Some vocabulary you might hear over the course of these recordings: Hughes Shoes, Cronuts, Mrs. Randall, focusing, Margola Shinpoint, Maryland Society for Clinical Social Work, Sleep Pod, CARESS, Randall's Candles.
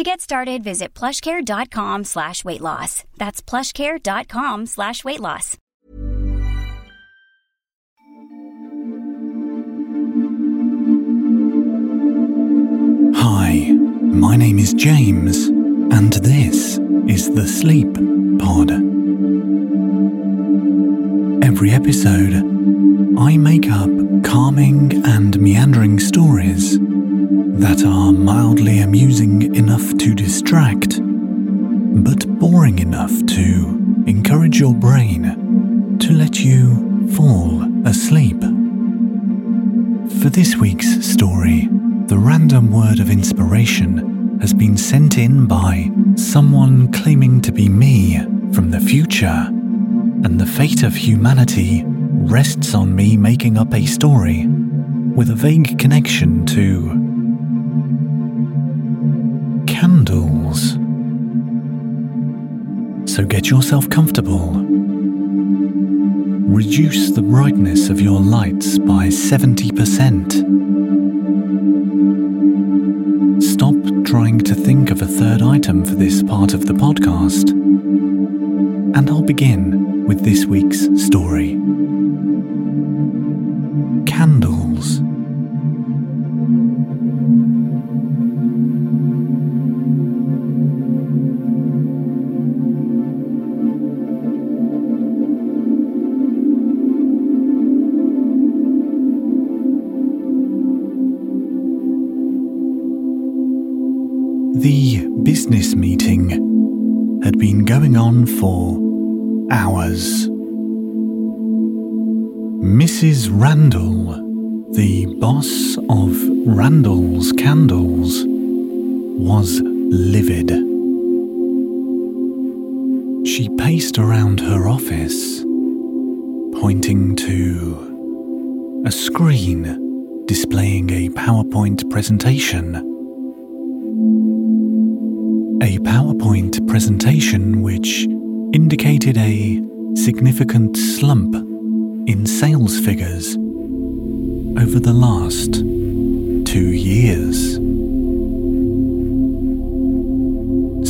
To get started, visit plushcare.com/weightloss. That's plushcare.com/weightloss. Hi, my name is James, and this is the Sleep Pod. Every episode, I make up calming and meandering stories that are mildly amusing enough to distract, but boring enough to encourage your brain to let you fall asleep. For this week's story, the random word of inspiration has been sent in by someone claiming to be me from the future, and the fate of humanity rests on me making up a story with a vague connection to candles. So get yourself comfortable. Reduce the brightness of your lights by 70%. Stop trying to think of a third item for this part of the podcast, and I'll begin with this week's story. Candles. The business meeting had been going on for hours. Mrs. Randall, the boss of Randall's Candles, was livid. She paced around her office, pointing to a screen displaying a PowerPoint presentation. A PowerPoint presentation which indicated a significant slump in sales figures over the last 2 years.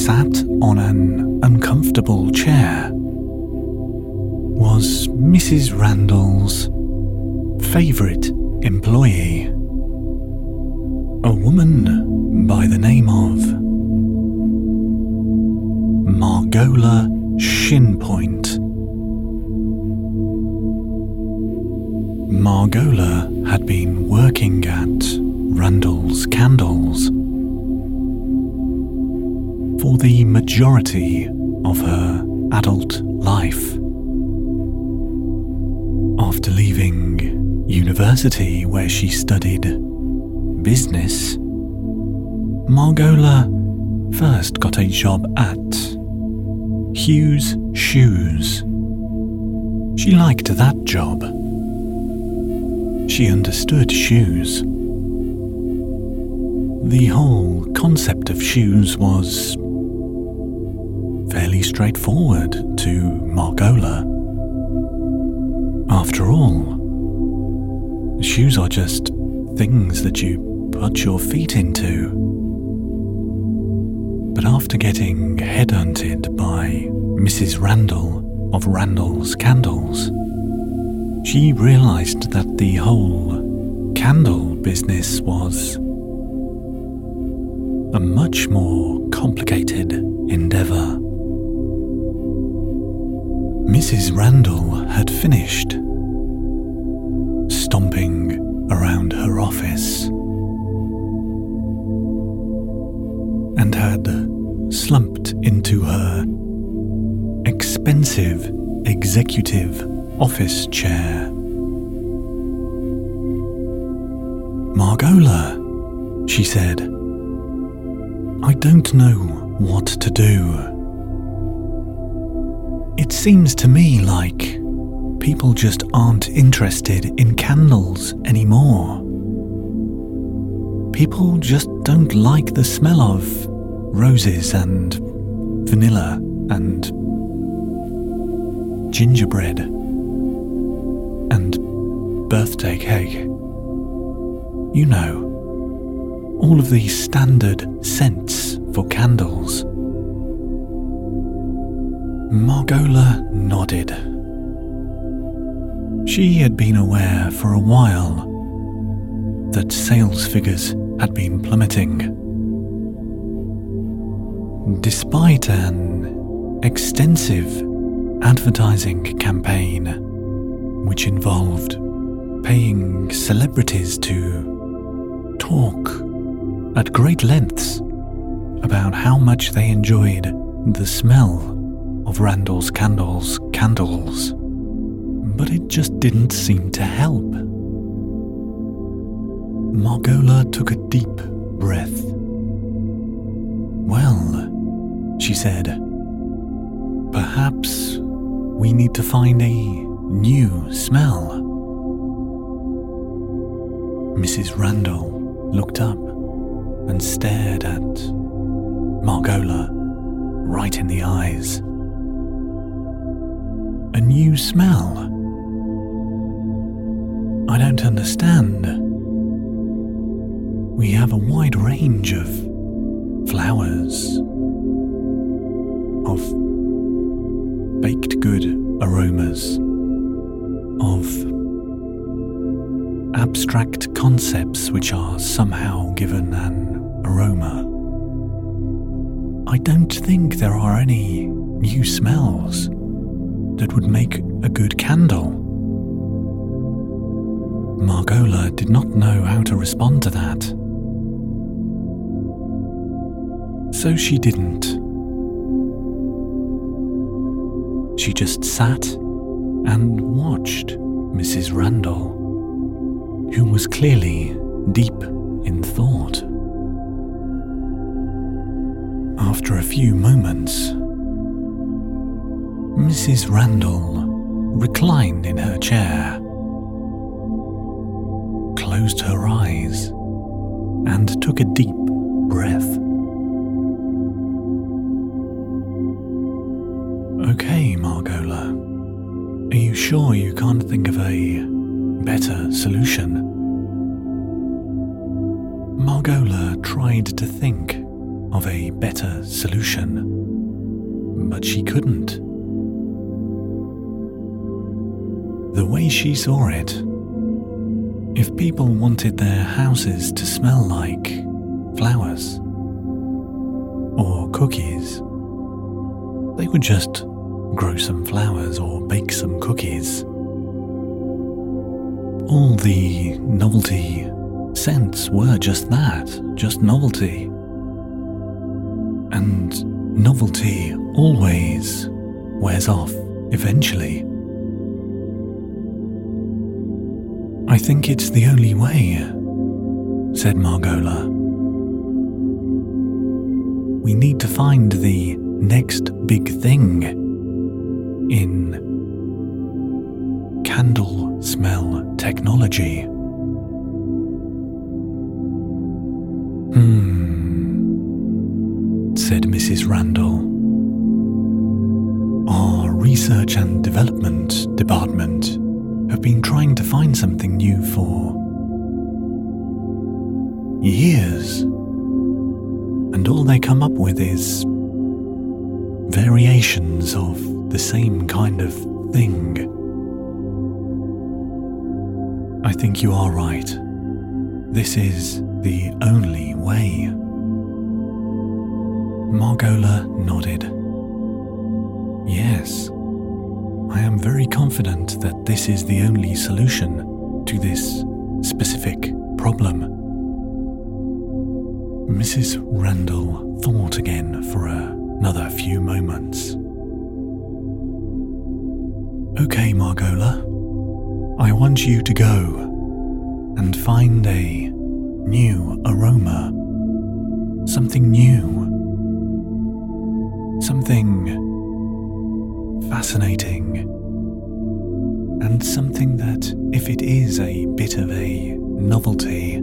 Sat on an uncomfortable chair was Mrs. Randall's favourite employee, a woman by the name of Margola Shinpoint. Margola had been working at Randall's Candles for the majority of her adult life. After leaving university, where she studied business, Margola first got a job at Hughes Shoes. She liked that job. She understood shoes. The whole concept of shoes was fairly straightforward to Margola. After all, shoes are just things that you put your feet into. But after getting headhunted by Mrs. Randall of Randall's Candles, she realised that the whole candle business was a much more complicated endeavour. Mrs. Randall had finished stomping around her office and had slumped into her expensive executive office chair. "Margola," she said, "I don't know what to do. It seems to me like people just aren't interested in candles anymore. People just don't like the smell of roses and vanilla and gingerbread and birthday cake. You know, all of these standard scents for candles." Margola nodded. She had been aware for a while that sales figures had been plummeting. Despite an extensive advertising campaign, which involved paying celebrities to talk at great lengths about how much they enjoyed the smell of Randall's Candles candles, but it just didn't seem to help. Margola took a deep breath. "Well," she said, "perhaps we need to find a new smell." Mrs. Randall looked up and stared at Margola right in the eyes. "A new smell? I don't understand. We have a wide range of flowers, of baked good aromas, of abstract concepts which are somehow given an aroma. I don't think there are any new smells that would make a good candle." Margola did not know how to respond to that, so she didn't. She just sat and watched Mrs. Randall, who was clearly deep in thought. After a few moments, Mrs. Randall reclined in her chair, closed her eyes, and took a deep breath. "Okay, Margola, are you sure you can't think of a better solution?" Margola tried to think of a better solution, but she couldn't. The way she saw it, if people wanted their houses to smell like flowers or cookies, they would just grow some flowers or bake some cookies. All the novelty scents were just that, just novelty. And novelty always wears off eventually. "I think it's the only way," said Margola. "We need to find the next big thing in candle smell technology." Said Mrs. Randall. "Our research and development department have been trying to find something new for years, and all they come up with is variations of the same kind of thing. I think you are right. This is the only way." Margola nodded. "Yes, I am very confident that this is the only solution to this specific problem. Mrs. Randall thought again for another few moments. Okay, Margola, I want you to go and find a new aroma, something new, something fascinating, and something that, if it is a bit of a novelty,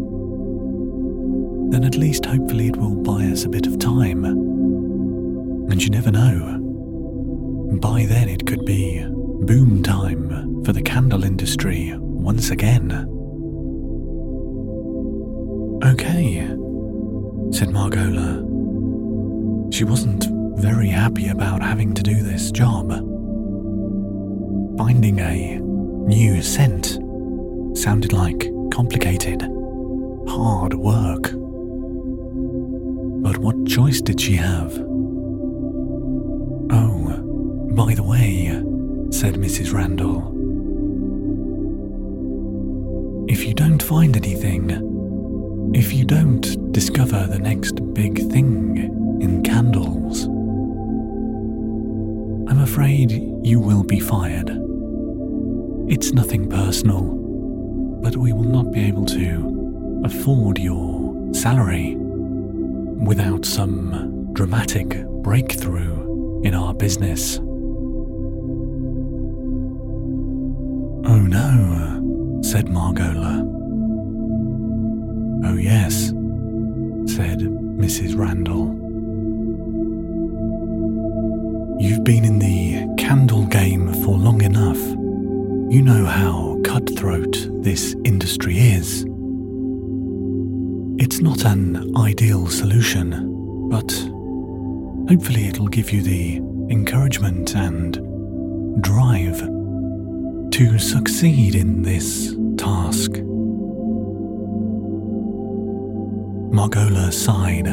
then at least hopefully it will buy us a bit of time. And you never know, by then it could be boom time for the candle industry once again. Okay, said Margola. She wasn't very happy about having to do this job. Finding a new scent sounded like complicated, hard work. But what choice did she have? Oh, by the way, said Mrs. Randall, if you don't find anything, if you don't discover the next big thing in candles, I'm afraid you will be fired. It's nothing personal, but we will not be able to afford your salary without some dramatic breakthrough in our business. Oh no, said Margola. Oh yes, said Mrs. Randall. You've been in the candle game for long enough. You know how cutthroat this industry is. It's not an ideal solution, but hopefully it'll give you the encouragement and drive to succeed in this task. Margola sighed.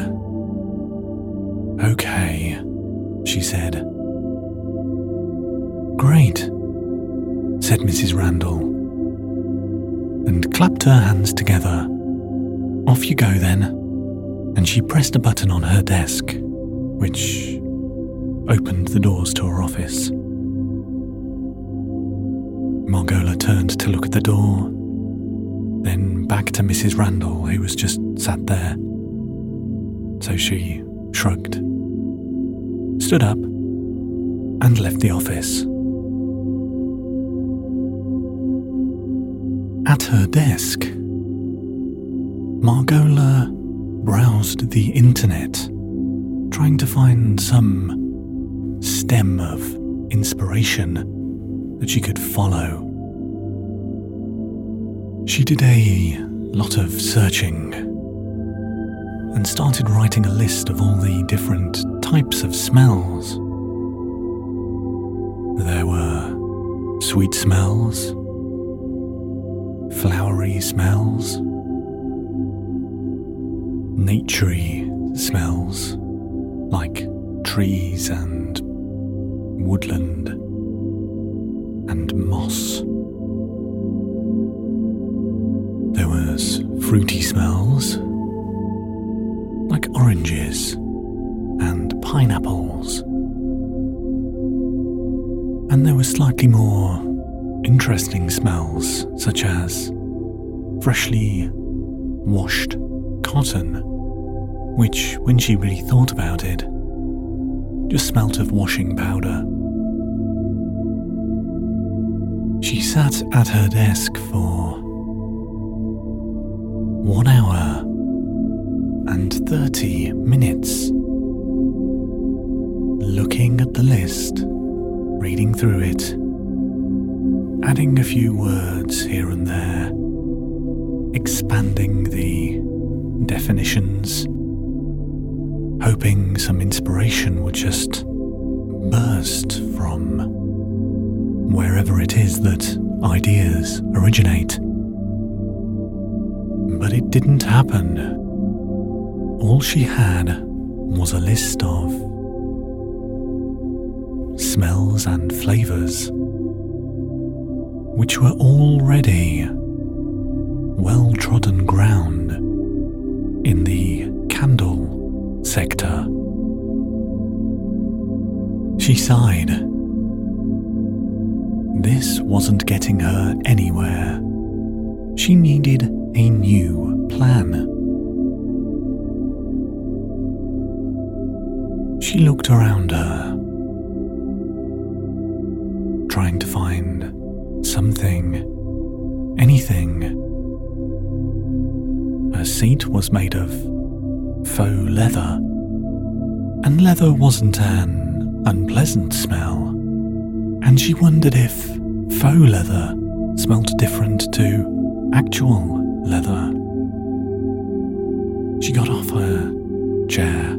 Okay, she said. Great, said Mrs. Randall, and clapped her hands together. Off you go then, and she pressed a button on her desk, which opened the doors to her office. Margola turned to look at the door, then back to Mrs. Randall, who was just sat there. So she shrugged, stood up, and left the office. At her desk, Margola browsed the internet, trying to find some stem of inspiration that she could follow. She did a lot of searching and started writing a list of all the different types of smells. There were sweet smells, flowery smells, naturey smells like trees and woodland and moss. There was fruity smells, like oranges and pineapples. And there were slightly more interesting smells, such as freshly washed cotton, which, when she really thought about it, just smelt of washing powder. She sat at her desk for 1 hour and 30 minutes, looking at the list, reading through it, adding a few words here and there, expanding the definitions, hoping some inspiration would just burst from wherever it is that ideas originate. But it didn't happen. All she had was a list of smells and flavours which were already well-trodden ground in the candle sector. She sighed. This wasn't getting her anywhere. She needed a new plan. She looked around her, trying to find something, anything. Her seat was made of faux leather, and leather wasn't an unpleasant smell, and she wondered if faux leather smelt different to actual leather. She got off her chair,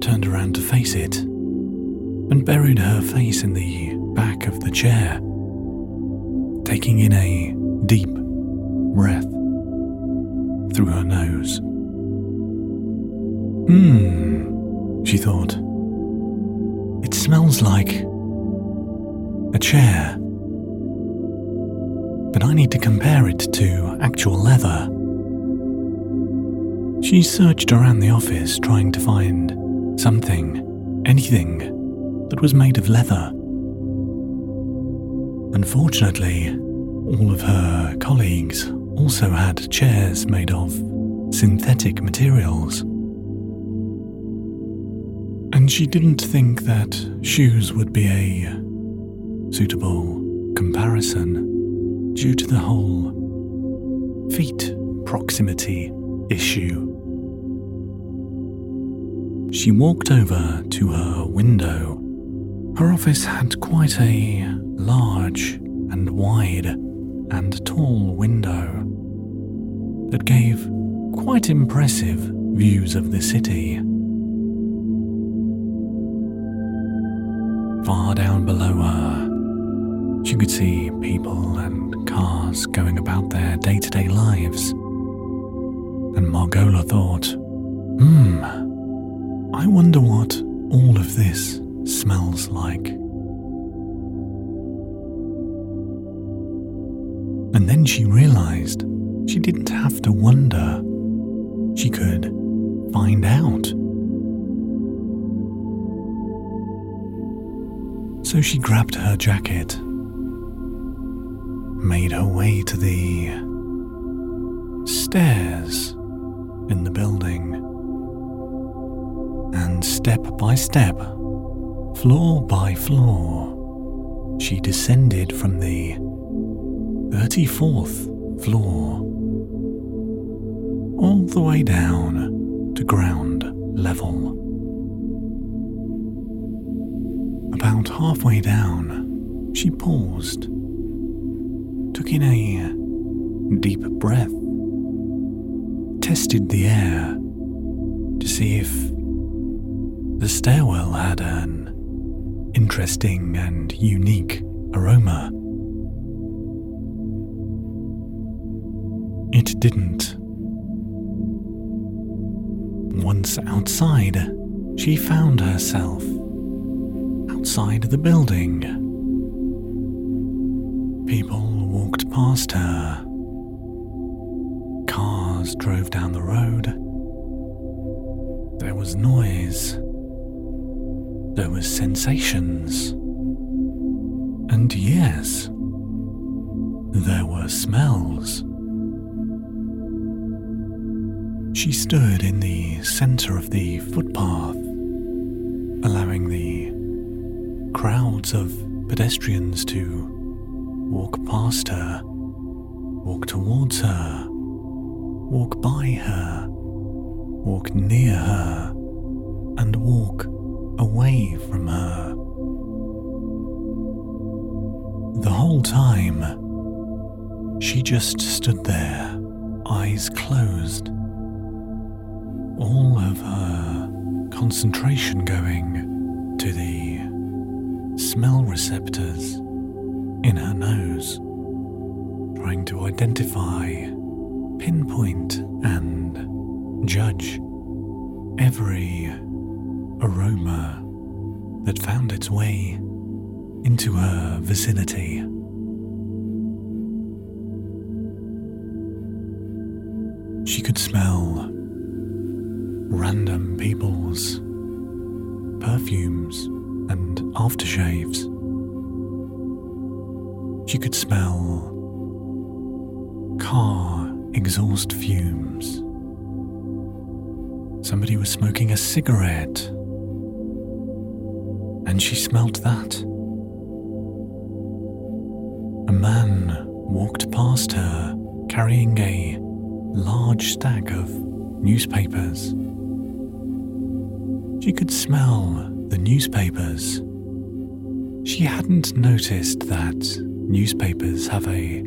turned around to face it, and buried her face in the back of the chair, taking in a deep breath through her nose. She thought. It smells like a chair, but I need to compare it to actual leather. She searched around the office trying to find something, anything, that was made of leather. Unfortunately, all of her colleagues also had chairs made of synthetic materials. And she didn't think that shoes would be a suitable comparison due to the whole feet proximity issue. She walked over to her window. Her office had quite a large and wide and tall window that gave quite impressive views of the city. Far down below her, she could see people and cars going about their day-to-day lives. And Margola thought, I wonder what all of this smells like. And then she realized she didn't have to wonder. She could find out. So she grabbed her jacket, made her way to the stairs in the building, and step by step, floor by floor, she descended from the 34th floor all the way down to ground level. About halfway down, she paused, took in a deep breath, tested the air to see if the stairwell had an interesting and unique aroma. It didn't. Once outside, she found herself outside the building. People walked past her. Cars drove down the road. There was noise. There was sensations, and yes, there were smells. She stood in the center of the footpath, allowing the crowds of pedestrians to walk past her, walk towards her, walk by her, walk near her, and walk away from her. The whole time, she just stood there, eyes closed, all of her concentration going to the smell receptors in her nose, trying to identify, pinpoint, and judge every aroma that found its way into her vicinity. could smell random people's perfumes and aftershaves. She could smell car exhaust fumes. Somebody was smoking a cigarette, and she smelled that. A man walked past her carrying a large stack of newspapers. She could smell the newspapers. She hadn't noticed that newspapers have a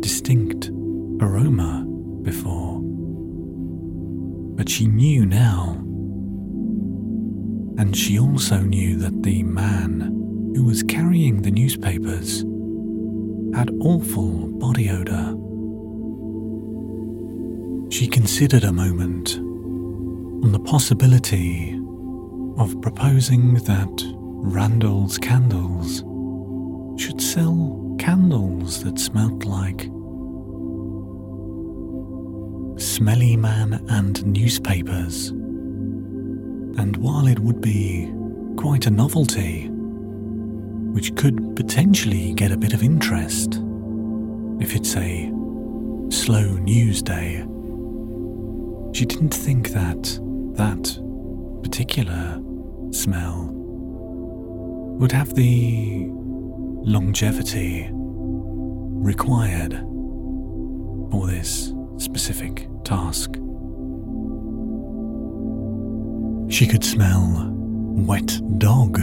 distinct aroma before, but she knew now. And she also knew that the man who was carrying the newspapers had awful body odor. She considered a moment on the possibility of proposing that Randall's Candles should sell candles that smelt like smelly man and newspapers. And while it would be quite a novelty, which could potentially get a bit of interest if it's a slow news day, she didn't think that that particular smell would have the longevity required for this specific task. She could smell wet dog.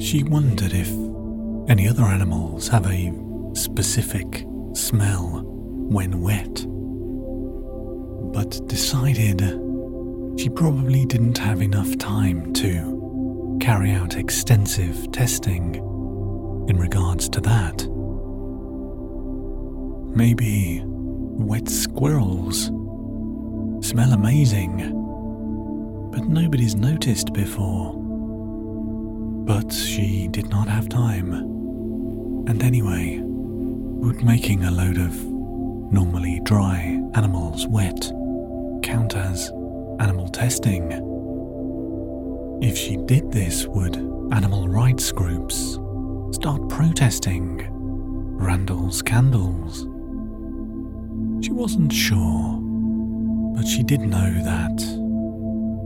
She wondered if any other animals have a specific smell when wet, but decided she probably didn't have enough time to carry out extensive testing in regards to that. Maybe wet squirrels smell amazing, but nobody's noticed before. But she did not have time, and anyway, would making a load of normally dry animals wet count as animal testing? If she did this, would animal rights groups start protesting Randall's Candles? She wasn't sure, but she did know that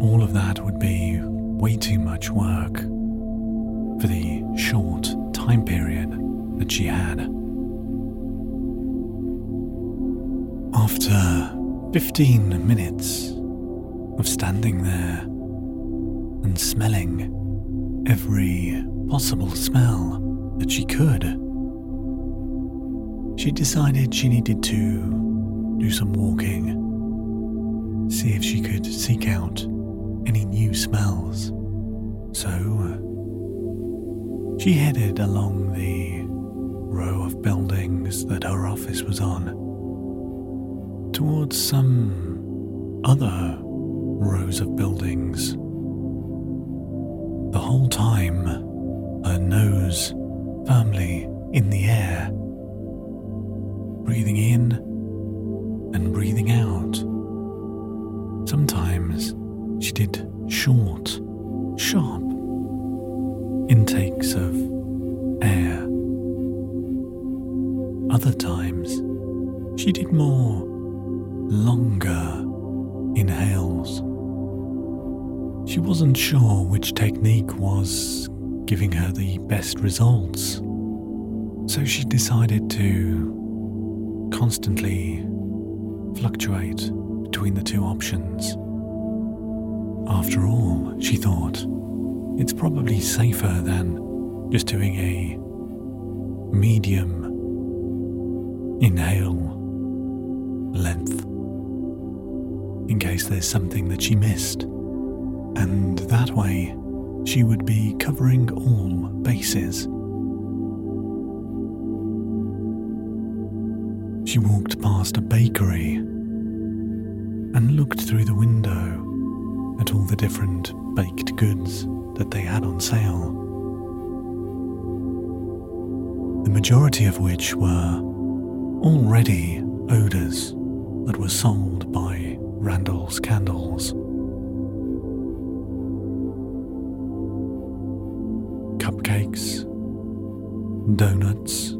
all of that would be way too much work for the short time period that she had. After 15 minutes of standing there and smelling every possible smell that she could, she decided she needed to do some walking, see if she could seek out any new smells. So she headed along the row of buildings that her office was on, towards some other rows of buildings. The whole time, her nose firmly in the air, breathing in and breathing out. Sometimes she did short, sharp intakes of air. Other times, she did more longer inhales. She wasn't sure which technique was giving her the best results, so she decided to constantly fluctuate between the two options. After all, she thought, it's probably safer than just doing a medium inhale length, in case there's something that she missed. And that way, she would be covering all bases. She walked past a bakery and looked through the window at all the different baked goods that they had on sale, the majority of which were already odors that was sold by Randall's Candles. Cupcakes, donuts,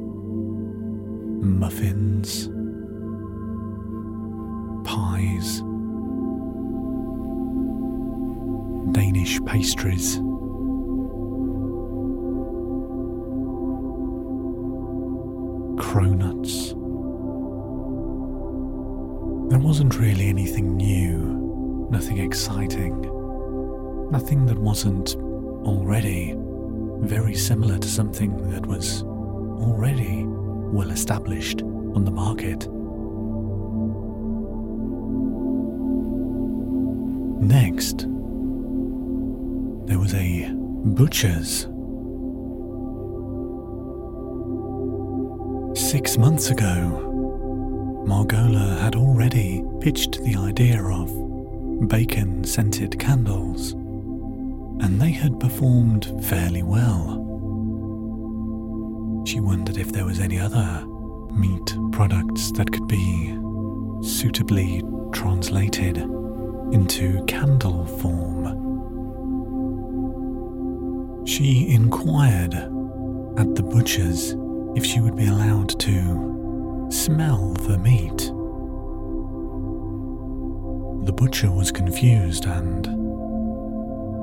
muffins, pies, Danish pastries. Cronuts. There wasn't really anything new, nothing exciting, nothing that wasn't already very similar to something that was already well established on the market. Next, there was a butcher's. 6 months ago, Margola had already pitched the idea of bacon-scented candles, and they had performed fairly well. She wondered if there was any other meat products that could be suitably translated into candle form. She inquired at the butcher's if she would be allowed to smell the meat. The butcher was confused and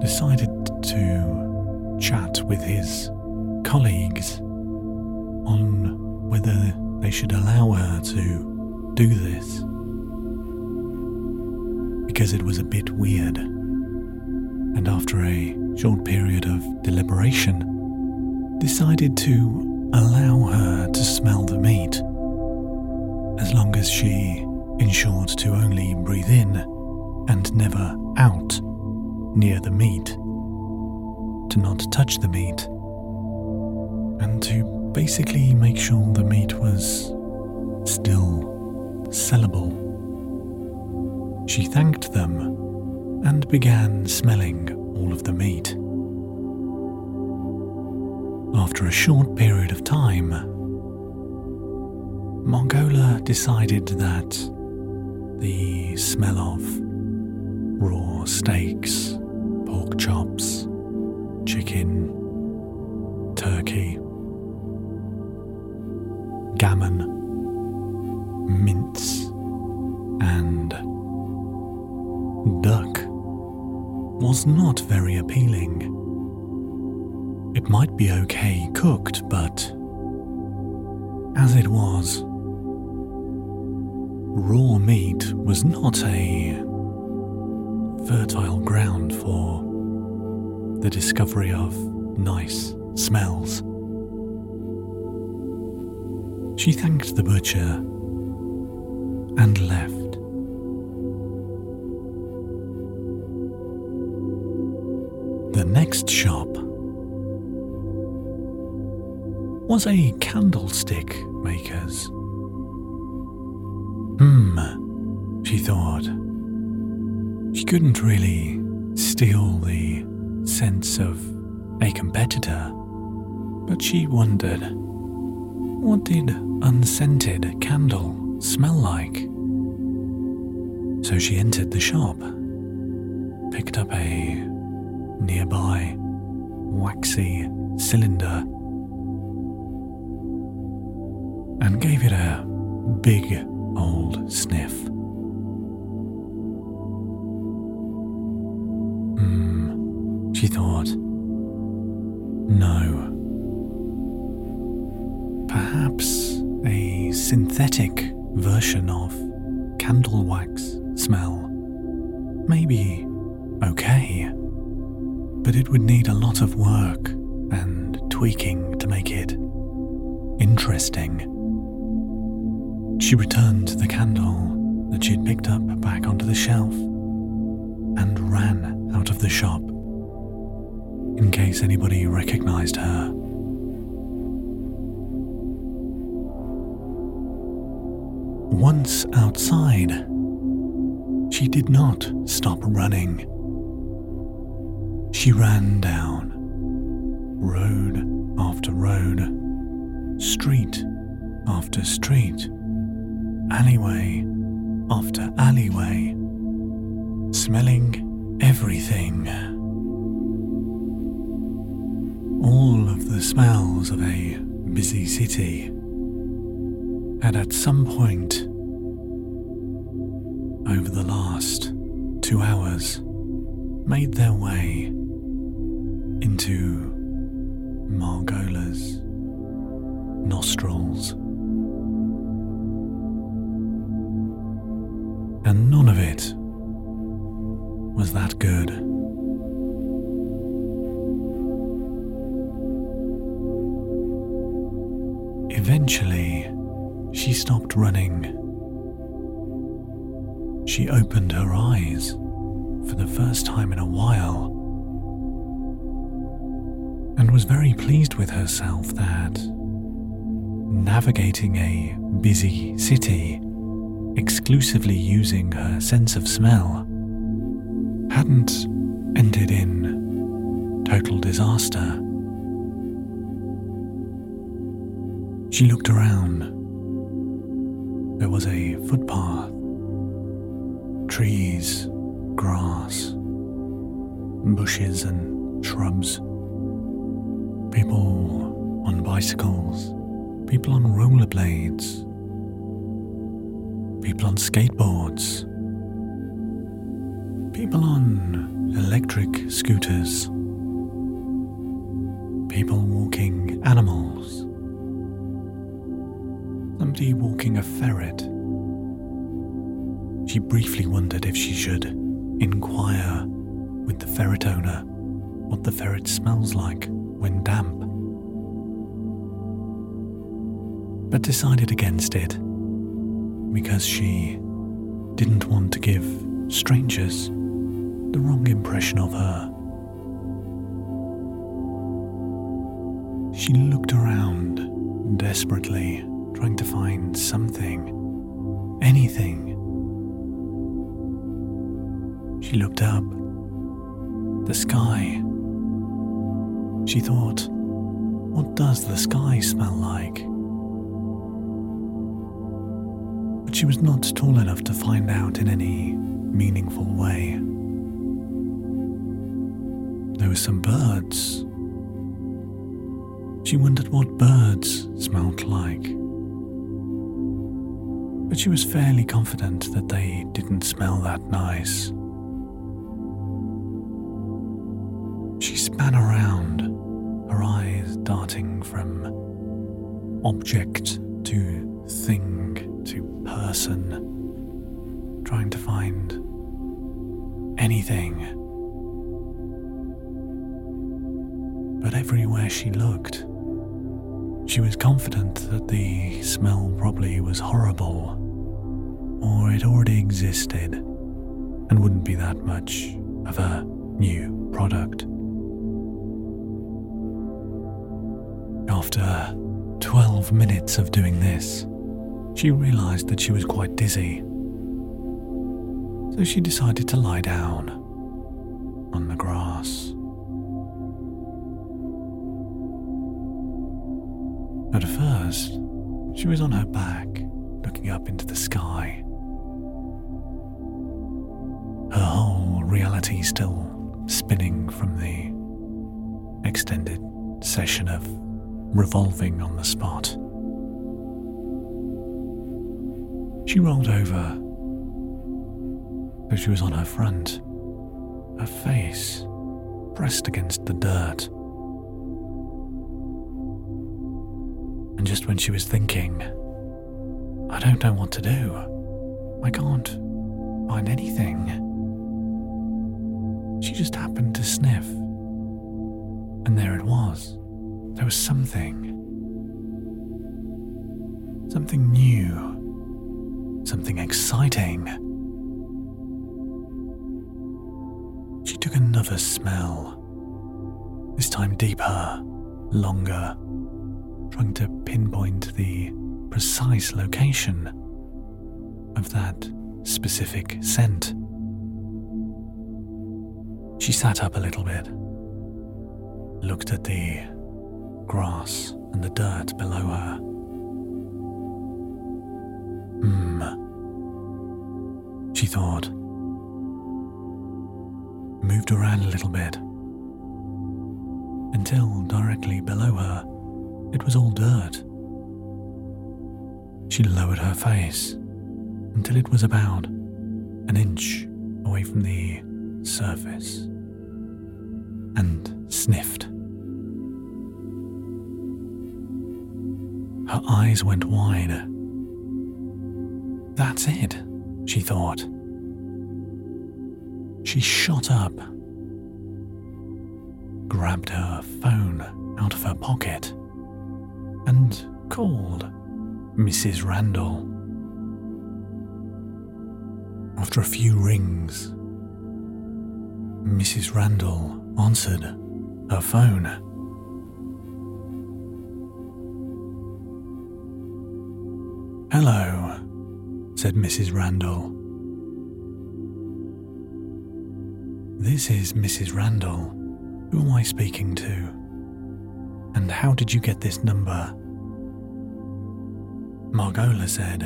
decided to chat with his colleagues on whether they should allow her to do this, because it was a bit weird. And after a short period of deliberation, decided to allow her to smell the meat, as long as she ensured to only breathe in and never out near the meat, to not touch the meat, and to basically make sure the meat was still sellable. She thanked them and began smelling all of the meat. After a short period of time, Margola decided that the smell of raw steaks, pork chops, chicken, turkey, gammon, mince, and duck was not very appealing. It might be okay cooked, but as it was, raw meat was not a fertile ground for the discovery of nice smells. She thanked the butcher and left. The next shop was a candlestick maker's. She thought. She couldn't really steal the sense of a competitor, but she wondered, what did unscented candle smell like? So she entered the shop, picked up a nearby waxy cylinder, and gave it a big old sniff. She thought. No. Perhaps a synthetic version of candle wax smell. Maybe okay, but it would need a lot of work and tweaking to make it interesting. She returned the candle that she'd picked up back onto the shelf and ran out of the shop in case anybody recognized her. Once outside, she did not stop running. She ran down road after road, street after street, alleyway after alleyway, smelling everything. All of the smells of a busy city had at some point over the last 2 hours made their way into Margola's nostrils. And none of it was that good. Eventually, she stopped running. She opened her eyes for the first time in a while and was very pleased with herself that navigating a busy city exclusively using her sense of smell hadn't ended in total disaster. She looked around. There was a footpath, trees, grass, bushes and shrubs, people on bicycles, people on rollerblades, people on skateboards, people on electric scooters, people walking animals, somebody walking a ferret. She briefly wondered if she should inquire with the ferret owner what the ferret smells like when damp, but decided against it because she didn't want to give strangers the wrong impression of her. She looked around desperately, trying to find something, anything. She looked up, the sky. She thought, what does the sky smell like? But she was not tall enough to find out in any meaningful way. There were some birds. She wondered what birds smelled like. But she was fairly confident that they didn't smell that nice. She span around, her eyes darting from object to thing to person, trying to find anything. But everywhere she looked, she was confident that the smell probably was horrible, or it already existed and wouldn't be that much of a new product. After 12 minutes of doing this, she realized that she was quite dizzy, so she decided to lie down on the grass. At first, she was on her back, looking up into the sky. Her whole reality still spinning from the extended session of revolving on the spot. She rolled over, so she was on her front, her face pressed against the dirt. And just when she was thinking, I don't know what to do, I can't find anything, she just happened to sniff, and there it was. There was something new, something exciting. She took another smell, this time deeper, longer, trying to pinpoint the precise location of that specific scent. She sat up a little bit, looked at the grass and the dirt below her. thought. Moved around a little bit, until directly below her, it was all dirt. She lowered her face until it was about an inch away from the surface and sniffed. Her eyes went wide. That's it, she thought. She shot up, grabbed her phone out of her pocket, and called Mrs. Randall. After a few rings, Mrs. Randall answered her phone. "Hello," said Mrs. Randall. "This is Mrs. Randall. Who am I speaking to? And how did you get this number?" Margola said,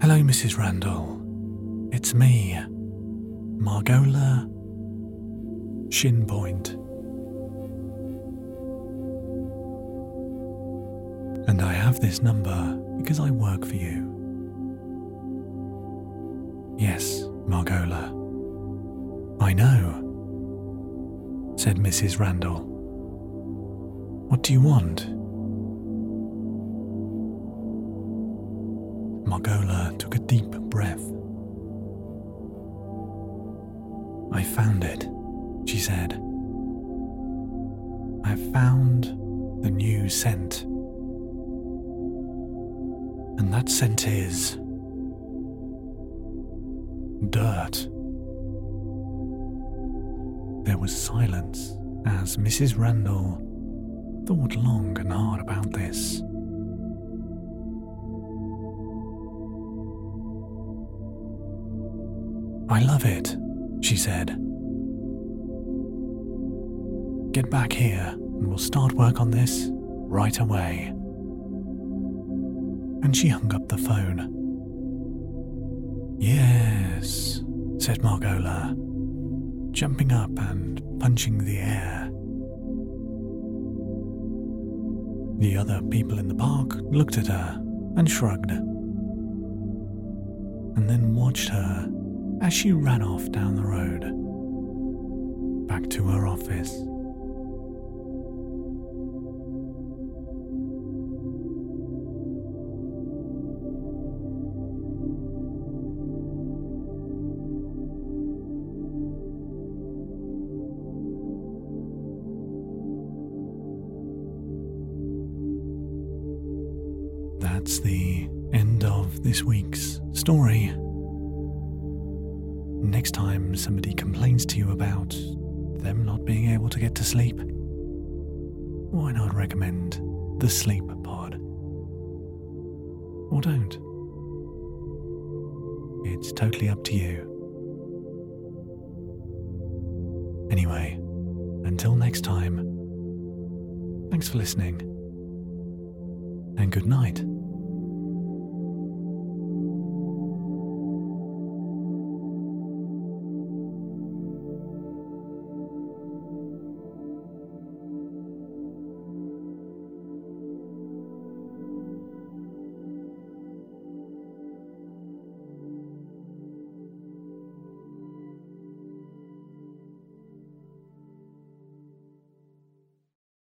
"Hello, Mrs. Randall. It's me, Margola Shinpoint. And I have this number because I work for you." "Yes, Margola. I know," said Mrs. Randall. "What do you want?" Margola took a deep breath. "I found it," she said. "I found the new scent. And that scent is dirt." There was silence as Mrs. Randall thought long and hard about this. "I love it," she said. "Get back here and we'll start work on this right away." And she hung up the phone. "Yes," said Margola, jumping up and punching the air. The other people in the park looked at her and shrugged, and then watched her as she ran off down the road, back to her office. That's the end of this week's story. Next time somebody complains to you about them not being able to get to sleep, why not recommend the Sleep Pod? Or don't. It's totally up to you. Anyway, until next time, thanks for listening, and good night.